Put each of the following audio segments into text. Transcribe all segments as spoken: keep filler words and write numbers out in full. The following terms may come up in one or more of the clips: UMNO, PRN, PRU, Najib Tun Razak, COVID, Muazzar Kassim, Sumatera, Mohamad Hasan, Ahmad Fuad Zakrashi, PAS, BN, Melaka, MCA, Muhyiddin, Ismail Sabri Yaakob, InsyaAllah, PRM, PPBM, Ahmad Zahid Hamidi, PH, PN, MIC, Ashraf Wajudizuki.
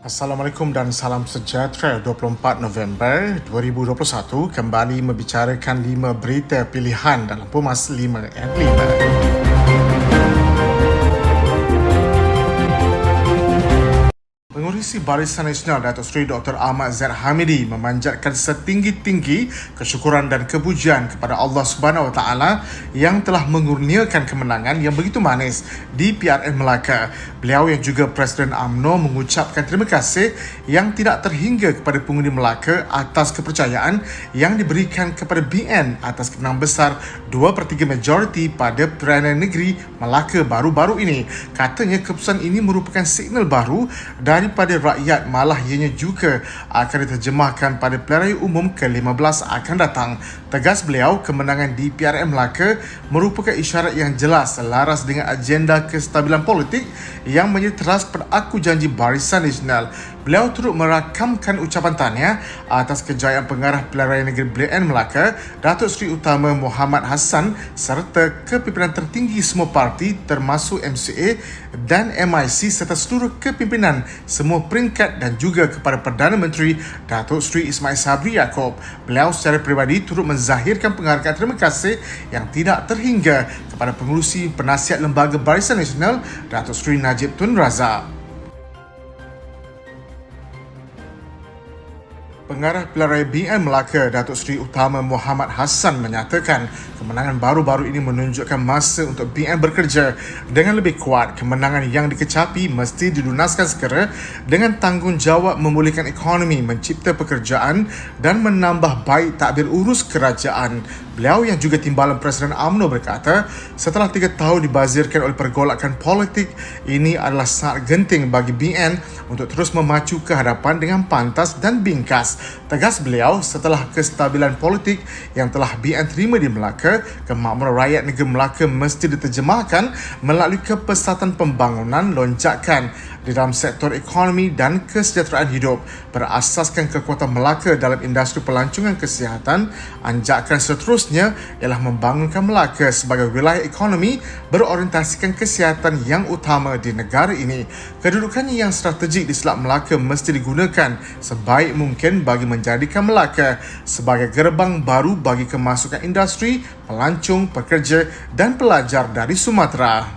Assalamualaikum dan salam sejahtera. Dua puluh empat November dua ribu dua puluh satu kembali membicarakan lima berita pilihan dalam Pemas lima N lima. Pengurusi Barisan Nasional Datuk Seri Doktor Ahmad Zahid Hamidi memanjatkan setinggi-tinggi kesyukuran dan kepujian kepada Allah Subhanahu Wa Taala yang telah mengurniakan kemenangan yang begitu manis di P R N Melaka. Beliau yang juga Presiden U M N O mengucapkan terima kasih yang tidak terhingga kepada pengundi Melaka atas kepercayaan yang diberikan kepada B N atas kemenangan besar dua per tiga majoriti pada P R N Negeri Melaka baru-baru ini. Katanya keputusan ini merupakan signal baru dari pada rakyat, malah ianya juga akan diterjemahkan pada pilihan raya umum ke lima belas akan datang. Tegas beliau, kemenangan di P R M Melaka merupakan isyarat yang jelas selaras dengan agenda kestabilan politik yang menjadi teras peraku janji Barisan Nasional. Beliau turut merakamkan ucapan tahniah atas kejayaan pengarah pilihan raya negeri B N Melaka, Datuk Seri Utama Mohamad Hasan serta kepimpinan tertinggi semua parti termasuk M C A dan M I C serta seluruh kepimpinan semua peringkat dan juga kepada Perdana Menteri Datuk Seri Ismail Sabri Yaakob. Beliau secara peribadi turut menzahirkan penghargaan terima kasih yang tidak terhingga kepada pengurusi penasihat Lembaga Barisan Nasional Datuk Seri Najib Tun Razak. Pengarah pilihan raya B N Melaka, Datuk Seri Utama Mohamad Hasan menyatakan kemenangan baru-baru ini menunjukkan masa untuk B N bekerja dengan lebih kuat. Kemenangan yang dikecapi mesti dilunaskan segera dengan tanggungjawab memulihkan ekonomi, mencipta pekerjaan dan menambah baik tadbir urus kerajaan. Beliau yang juga timbalan Presiden U M N O berkata, setelah tiga tahun dibazirkan oleh pergolakan politik, ini adalah saat genting bagi B N untuk terus memacu ke hadapan dengan pantas dan bingkas. Tegas beliau, setelah kestabilan politik yang telah B N terima di Melaka, kemakmuran rakyat negeri Melaka mesti diterjemahkan melalui kepesatan pembangunan, lonjakan di dalam sektor ekonomi dan kesejahteraan hidup berasaskan kekuatan Melaka dalam industri pelancongan kesihatan. Anjakan seterusnya ialah membangunkan Melaka sebagai wilayah ekonomi berorientasikan kesihatan yang utama di negara ini. Kedudukannya yang strategik di selap Melaka mesti digunakan sebaik mungkin bagi menjadikan Melaka sebagai gerbang baru bagi kemasukan industri, pelancong, pekerja dan pelajar dari Sumatera.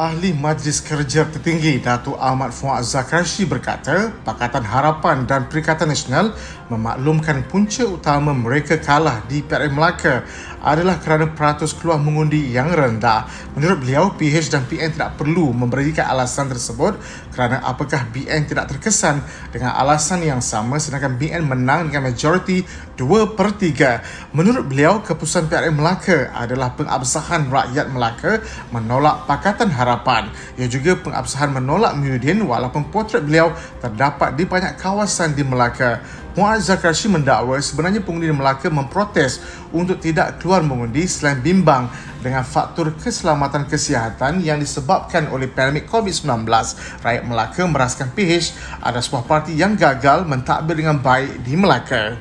Ahli Majlis Kerja Tertinggi Datuk Ahmad Fuad Zakrashi berkata, Pakatan Harapan dan Perikatan Nasional memaklumkan punca utama mereka kalah di P R M Melaka adalah kerana peratus keluar mengundi yang rendah. Menurut beliau, P H dan P N tidak perlu memberikan alasan tersebut kerana apakah B N tidak terkesan dengan alasan yang sama sedangkan B N menang dengan majoriti dua per tiga. Menurut beliau, keputusan P R M Melaka adalah pengabsahan rakyat Melaka menolak Pakatan Harapan. Harapan. Ia juga pengabsahan menolak Muhyiddin walaupun potret beliau terdapat di banyak kawasan di Melaka. Muazzar Kassim mendakwa sebenarnya pengundi di Melaka memprotes untuk tidak keluar mengundi selain bimbang dengan faktor keselamatan kesihatan yang disebabkan oleh pandemik COVID sembilan belas. Rakyat Melaka merasakan P H ada sebuah parti yang gagal mentadbir dengan baik di Melaka.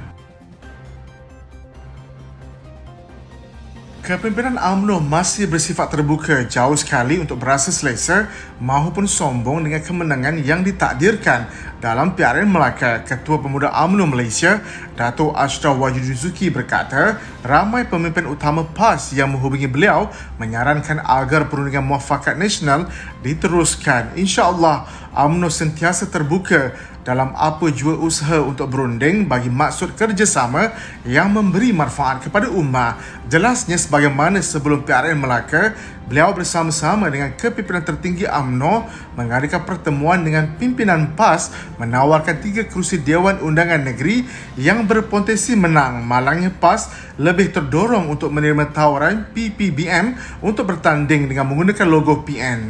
Kepimpinan U M N O masih bersifat terbuka jauh sekali untuk berasa selesa maupun sombong dengan kemenangan yang ditakdirkan dalam P R N Melaka. Ketua Pemuda U M N O Malaysia, Dato' Ashraf Wajudizuki berkata, ramai pemimpin utama P A S yang menghubungi beliau menyarankan agar perundingan muafakat nasional diteruskan. InsyaAllah, U M N O sentiasa terbuka dalam apa jua usaha untuk berunding bagi maksud kerjasama yang memberi manfaat kepada ummah. Jelasnya sebagaimana sebelum P R N Melaka, beliau bersama-sama dengan kepimpinan tertinggi U M N O mengadakan pertemuan dengan pimpinan P A S menawarkan tiga kerusi Dewan Undangan Negeri yang berpotensi menang. Malangnya P A S lebih terdorong untuk menerima tawaran P P B M untuk bertanding dengan menggunakan logo P N.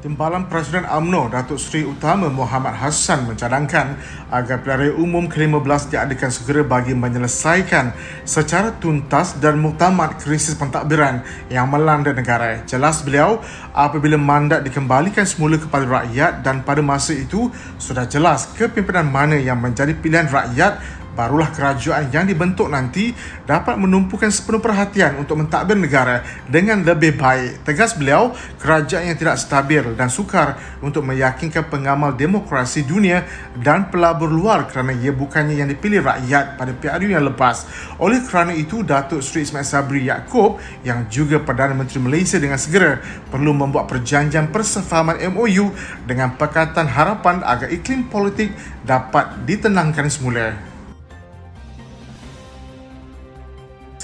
Timbalan Presiden U M N O, Datuk Seri Utama Mohamad Hasan mencadangkan agar pilihan raya umum ke lima belas diadakan segera bagi menyelesaikan secara tuntas dan muktamad krisis pentadbiran yang melanda negara. Jelas beliau, apabila mandat dikembalikan semula kepada rakyat dan pada masa itu, sudah jelas kepimpinan mana yang menjadi pilihan rakyat barulah kerajaan yang dibentuk nanti dapat menumpukan sepenuh perhatian untuk mentadbir negara dengan lebih baik. Tegas beliau, kerajaan yang tidak stabil dan sukar untuk meyakinkan pengamal demokrasi dunia dan pelabur luar kerana ia bukannya yang dipilih rakyat pada P R U yang lepas. Oleh kerana itu, Datuk Seri Ismail Sabri Yaakob yang juga Perdana Menteri Malaysia dengan segera perlu membuat perjanjian persefahaman M O U dengan Pakatan Harapan agar iklim politik dapat ditenangkan semula.